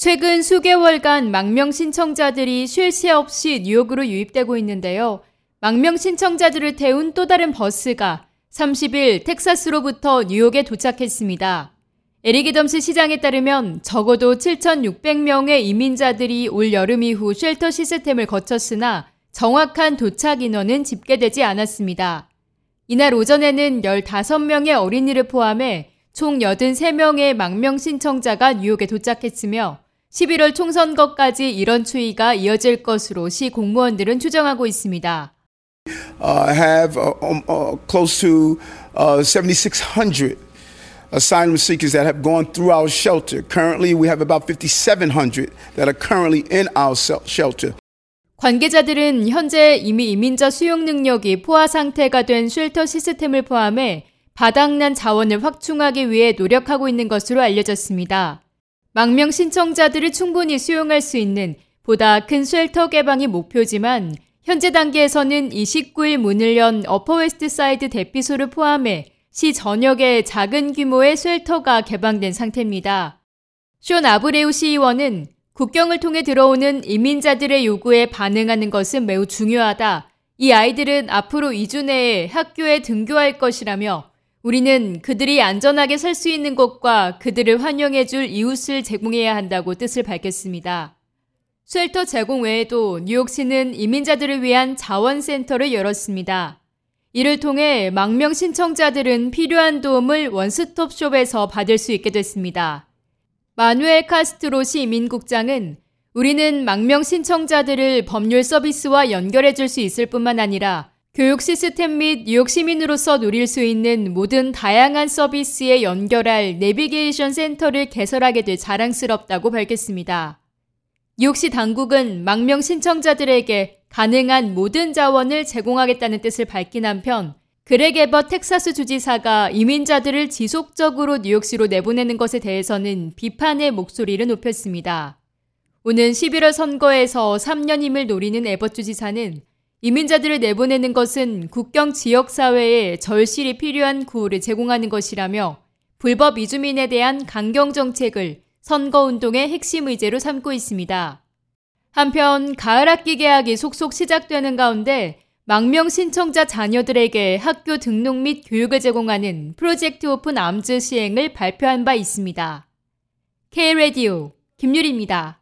최근 수개월간 망명 신청자들이 쉴 새 없이 뉴욕으로 유입되고 있는데요. 망명 신청자들을 태운 또 다른 버스가 30일 텍사스로부터 뉴욕에 도착했습니다. 에릭 애덤스 시장에 따르면 적어도 7,600명의 이민자들이 올 여름 이후 쉘터 시스템을 거쳤으나 정확한 도착 인원은 집계되지 않았습니다. 이날 오전에는 15명의 어린이를 포함해 총 83명의 망명 신청자가 뉴욕에 도착했으며 11월 총선거까지 이런 추이가 이어질 것으로 시 공무원들은 추정하고 있습니다. Close to 7,600 asylum seekers that have gone through our shelter. Currently, we have about 5,700 that are currently in our shelter. 관계자들은 현재 이미 이민자 수용 능력이 포화 상태가 된 쉘터 시스템을 포함해 바닥난 자원을 확충하기 위해 노력하고 있는 것으로 알려졌습니다. 망명 신청자들을 충분히 수용할 수 있는 보다 큰 쉘터 개방이 목표지만 현재 단계에서는 19일 문을 연 어퍼웨스트사이드 대피소를 포함해 시 전역에 작은 규모의 쉘터가 개방된 상태입니다. 쇼 나브레우 시의원은 국경을 통해 들어오는 이민자들의 요구에 반응하는 것은 매우 중요하다. 이 아이들은 앞으로 2주 내에 학교에 등교할 것이라며 우리는 그들이 안전하게 살 수 있는 곳과 그들을 환영해줄 이웃을 제공해야 한다고 뜻을 밝혔습니다. 쉘터 제공 외에도 뉴욕시는 이민자들을 위한 자원센터를 열었습니다. 이를 통해 망명 신청자들은 필요한 도움을 원스톱숍에서 받을 수 있게 됐습니다. 마누엘 카스트로 시 이민국장은 우리는 망명 신청자들을 법률 서비스와 연결해 줄 수 있을 뿐만 아니라 교육 시스템 및 뉴욕 시민으로서 누릴 수 있는 모든 다양한 서비스에 연결할 내비게이션 센터를 개설하게 돼 자랑스럽다고 밝혔습니다. 뉴욕시 당국은 망명 신청자들에게 가능한 모든 자원을 제공하겠다는 뜻을 밝힌 한편 그렉 에버트 텍사스 주지사가 이민자들을 지속적으로 뉴욕시로 내보내는 것에 대해서는 비판의 목소리를 높였습니다. 오는 11월 선거에서 3년임을 노리는 에버트 주지사는 이민자들을 내보내는 것은 국경 지역 사회에 절실히 필요한 구호를 제공하는 것이라며 불법 이주민에 대한 강경 정책을 선거운동의 핵심 의제로 삼고 있습니다. 한편 가을 학기 개학이 속속 시작되는 가운데 망명 신청자 자녀들에게 학교 등록 및 교육을 제공하는 프로젝트 오픈 암즈 시행을 발표한 바 있습니다. K-Radio 김유리입니다.